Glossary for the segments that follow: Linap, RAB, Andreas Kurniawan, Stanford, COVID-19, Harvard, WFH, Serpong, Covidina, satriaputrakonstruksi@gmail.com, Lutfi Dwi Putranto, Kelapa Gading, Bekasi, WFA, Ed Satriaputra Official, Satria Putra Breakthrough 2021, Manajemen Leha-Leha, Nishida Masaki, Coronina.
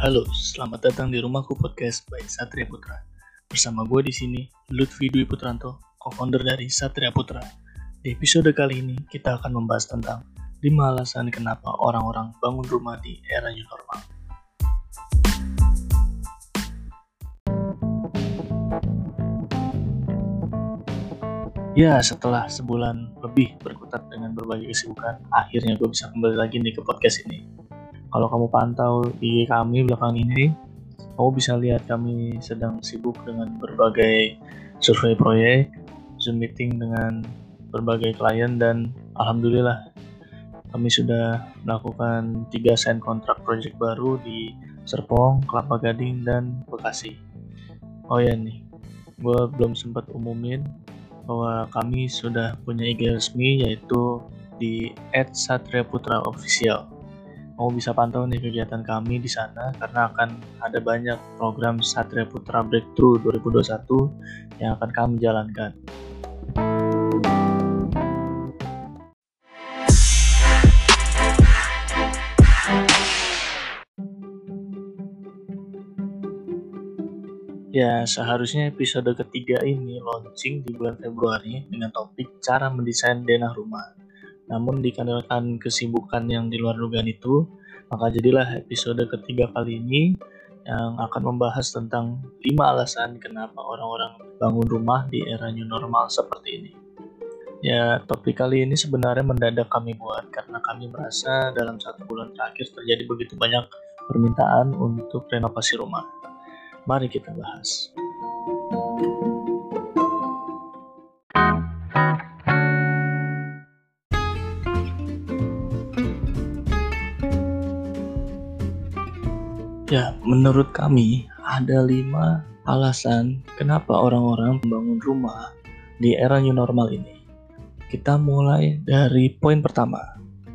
Halo, selamat datang di Rumahku Podcast by Satria Putra. Bersama gue di sini Lutfi Dwi Putranto, co-founder dari Satria Putra. Di episode kali ini kita akan membahas tentang 5 alasan kenapa orang-orang bangun rumah di era new normal. Ya, setelah sebulan lebih berkutat dengan berbagai kesibukan, akhirnya gue bisa kembali lagi nih ke podcast ini. Kalau kamu pantau IG kami belakang ini, kamu bisa lihat kami sedang sibuk dengan berbagai survei proyek, Zoom meeting dengan berbagai klien, dan alhamdulillah kami sudah melakukan 3 sign kontrak proyek baru di Serpong, Kelapa Gading, dan Bekasi. Oh ya nih, gue belum sempat umumin bahwa kami sudah punya IG resmi, yaitu di Ed Satriaputra Official. Kamu bisa pantau nih kegiatan kami di sana karena akan ada banyak program Satria Putra Breakthrough 2021 yang akan kami jalankan. Ya, seharusnya episode ketiga ini launching di bulan Februari dengan topik cara mendesain denah rumah. Namun dikarenakan kesibukan yang di luar dugaan itu, maka jadilah episode ketiga kali ini yang akan membahas tentang 5 alasan kenapa orang-orang bangun rumah di era new normal seperti ini. Ya, topik kali ini sebenarnya mendadak kami buat karena kami merasa dalam 1 bulan terakhir terjadi begitu banyak permintaan untuk renovasi rumah. Mari kita bahas. Ya, menurut kami ada 5 alasan kenapa orang-orang membangun rumah di era new normal ini. Kita mulai dari poin pertama,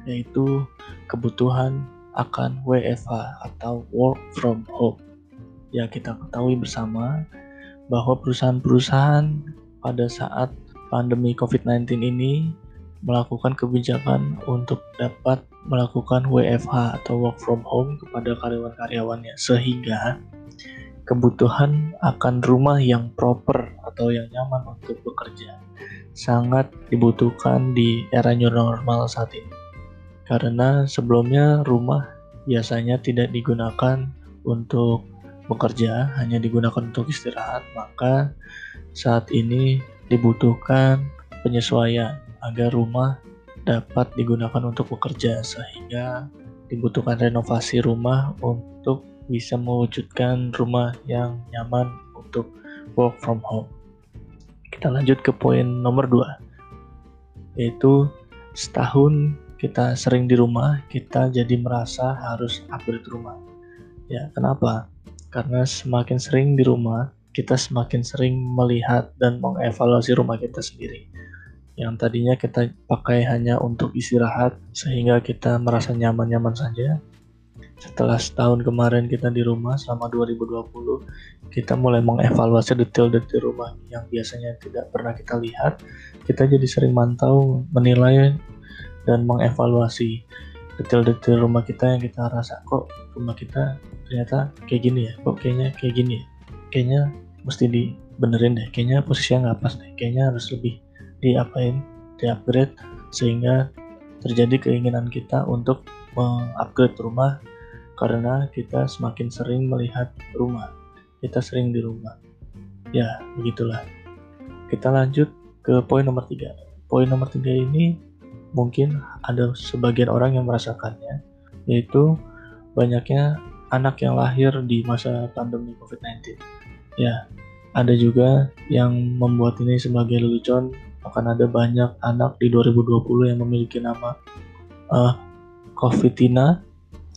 yaitu kebutuhan akan WFH atau work from home. Ya, kita ketahui bersama bahwa perusahaan-perusahaan pada saat pandemi COVID-19 ini melakukan kebijakan untuk dapat melakukan WFH atau work from home kepada karyawan-karyawannya, sehingga kebutuhan akan rumah yang proper atau yang nyaman untuk bekerja sangat dibutuhkan di era new normal saat ini. Karena sebelumnya rumah biasanya tidak digunakan untuk bekerja, hanya digunakan untuk istirahat, maka saat ini dibutuhkan penyesuaian agar rumah dapat digunakan untuk bekerja, sehingga dibutuhkan renovasi rumah untuk bisa mewujudkan rumah yang nyaman untuk work from home. Kita lanjut ke poin nomor 2, yaitu setahun kita sering di rumah, kita jadi merasa harus upgrade rumah. Ya, kenapa? Karena semakin sering di rumah, kita semakin sering melihat dan mengevaluasi rumah kita sendiri. Yang tadinya kita pakai hanya untuk istirahat sehingga kita merasa nyaman-nyaman saja. Setelah setahun kemarin kita di rumah selama 2020, kita mulai mengevaluasi detail-detail rumah yang biasanya tidak pernah kita lihat. Kita jadi sering mantau, menilai, dan mengevaluasi detail-detail rumah kita yang kita rasa, kok rumah kita ternyata kayak gini ya, kok kayaknya kayak gini ya, kayaknya mesti dibenerin deh, kayaknya posisinya nggak pas deh, kayaknya harus lebih di upgrade, sehingga terjadi keinginan kita untuk mengupgrade rumah karena kita semakin sering melihat rumah, kita sering di rumah. Ya, begitulah. Kita lanjut ke poin nomor 3. Poin nomor 3 ini mungkin ada sebagian orang yang merasakannya, yaitu banyaknya anak yang lahir di masa pandemi COVID-19. Ya, ada juga yang membuat ini sebagai lelucon. Akan ada banyak anak di 2020 yang memiliki nama Covidina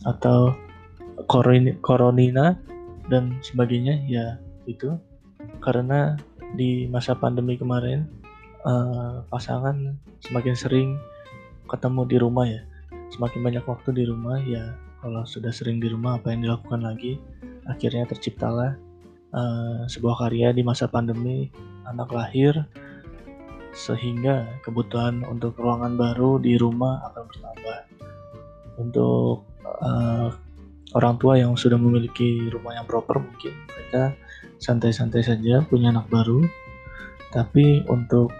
atau Coronina dan sebagainya. Ya, itu karena di masa pandemi kemarin pasangan semakin sering ketemu di rumah ya, semakin banyak waktu di rumah. Ya, kalau sudah sering di rumah, apa yang dilakukan lagi? Akhirnya terciptalah sebuah karya di masa pandemi, anak lahir, sehingga kebutuhan untuk ruangan baru di rumah akan bertambah. Untuk orang tua yang sudah memiliki rumah yang proper mungkin mereka santai-santai saja punya anak baru. Tapi untuk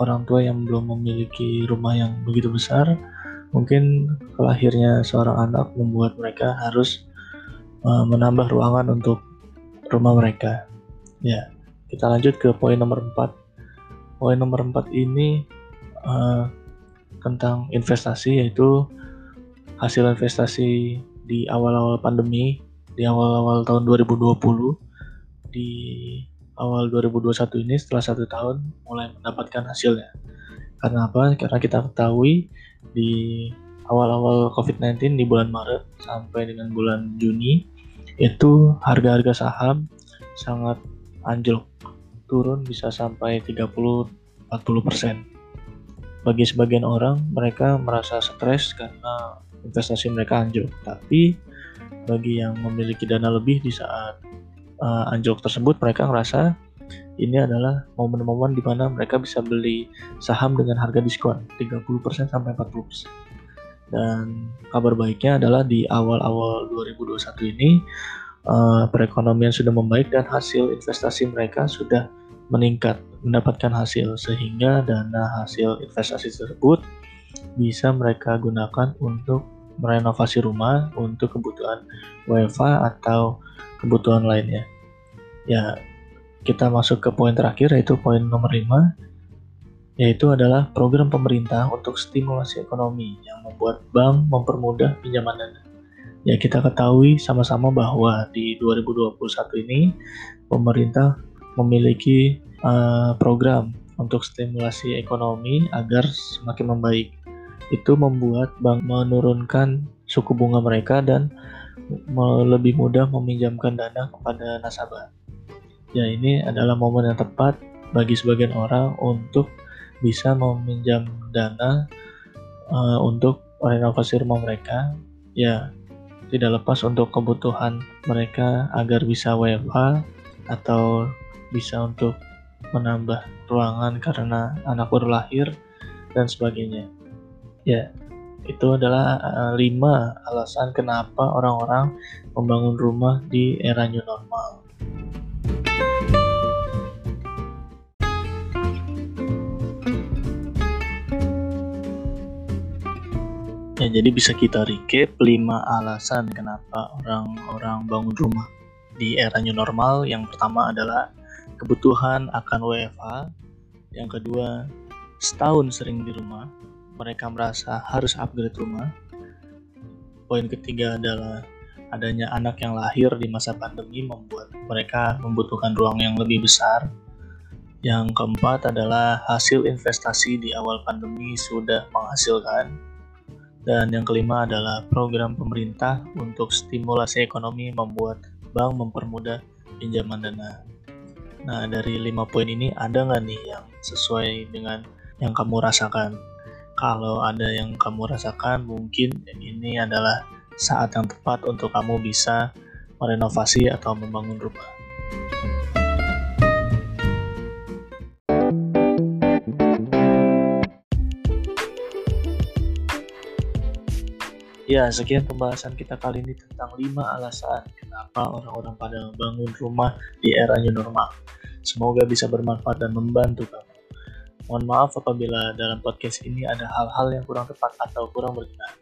orang tua yang belum memiliki rumah yang begitu besar, mungkin lahirnya seorang anak membuat mereka harus menambah ruangan untuk rumah mereka. Ya, kita lanjut ke poin nomor 4. Poin nomor 4 ini tentang investasi, yaitu hasil investasi di awal-awal pandemi, di awal-awal tahun 2020, di awal 2021 ini setelah 1 tahun mulai mendapatkan hasilnya. Karena apa? Karena kita ketahui di awal-awal COVID-19 di bulan Maret sampai dengan bulan Juni, itu harga-harga saham sangat anjlok, turun bisa sampai 30-40%. Bagi sebagian orang, mereka merasa stres karena investasi mereka anjlok, tapi bagi yang memiliki dana lebih di saat anjlok tersebut, mereka ngerasa ini adalah momen-momen di mana mereka bisa beli saham dengan harga diskon 30% sampai 40%. Dan kabar baiknya adalah di awal-awal 2021 ini perekonomian sudah membaik dan hasil investasi mereka sudah meningkat, mendapatkan hasil, sehingga dana hasil investasi tersebut bisa mereka gunakan untuk merenovasi rumah, untuk kebutuhan WFA atau kebutuhan lainnya. Ya, kita masuk ke poin terakhir, yaitu poin nomor 5, yaitu adalah program pemerintah untuk stimulasi ekonomi yang membuat bank mempermudah pinjaman dana. Ya, kita ketahui sama-sama bahwa di 2021 ini pemerintah memiliki program untuk stimulasi ekonomi agar semakin membaik. Itu membuat bank menurunkan suku bunga mereka dan lebih mudah meminjamkan dana kepada nasabah. Ya, ini adalah momen yang tepat bagi sebagian orang untuk bisa meminjam dana untuk renovasi rumah mereka. Ya, tidak lepas untuk kebutuhan mereka agar bisa WFH atau bisa untuk menambah ruangan karena anak baru lahir dan sebagainya. Ya, itu adalah 5 alasan kenapa orang-orang membangun rumah di era new normal. Ya, jadi bisa kita recap 5 alasan kenapa orang-orang bangun rumah di era new normal. Yang pertama adalah kebutuhan akan WFH. Yang kedua, setahun sering di rumah, mereka merasa harus upgrade rumah. Poin ketiga adalah adanya anak yang lahir di masa pandemi membuat mereka membutuhkan ruang yang lebih besar. Yang keempat adalah hasil investasi di awal pandemi sudah menghasilkan. Dan yang kelima adalah program pemerintah untuk stimulasi ekonomi membuat bank mempermudah pinjaman dana. Nah, dari 5 poin ini ada nggak nih yang sesuai dengan yang kamu rasakan? Kalau ada yang kamu rasakan, mungkin ini adalah saat yang tepat untuk kamu bisa merenovasi atau membangun rumah. Ya, sekian pembahasan kita kali ini tentang 5 alasan kenapa orang-orang pada membangun rumah di era new normal. Semoga bisa bermanfaat dan membantu kamu. Mohon maaf apabila dalam podcast ini ada hal-hal yang kurang tepat atau kurang berkenan.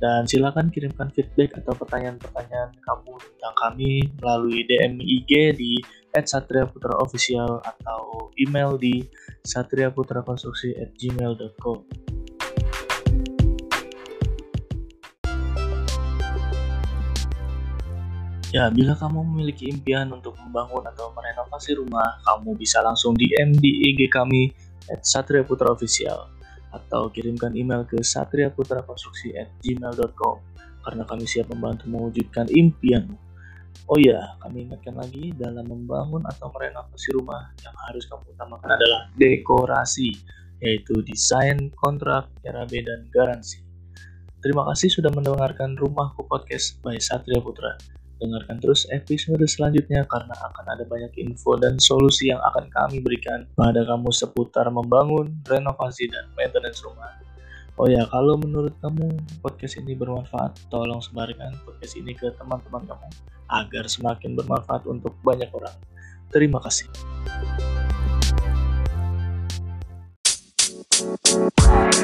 Dan silakan kirimkan feedback atau pertanyaan-pertanyaan kamu tentang kami melalui DM IG di @satriaputraofficial atau email di satriaputrakonstruksi@gmail.com. Ya, bila kamu memiliki impian untuk membangun atau merenovasi rumah, kamu bisa langsung DM di IG kami @satriaputraofficial atau kirimkan email ke satriaputrakonstruksi@gmail.com karena kami siap membantu mewujudkan impianmu. Oh ya, kami ingatkan lagi, dalam membangun atau merenovasi rumah yang harus kamu utamakan adalah dekorasi, yaitu desain, kontrak, RAB, dan garansi. Terima kasih sudah mendengarkan Rumahku Podcast by Satria Putra. Dengarkan terus episode selanjutnya karena akan ada banyak info dan solusi yang akan kami berikan pada kamu seputar membangun, renovasi, dan maintenance rumah. Oh ya, kalau menurut kamu podcast ini bermanfaat, tolong sebarkan podcast ini ke teman-teman kamu agar semakin bermanfaat untuk banyak orang. Terima kasih.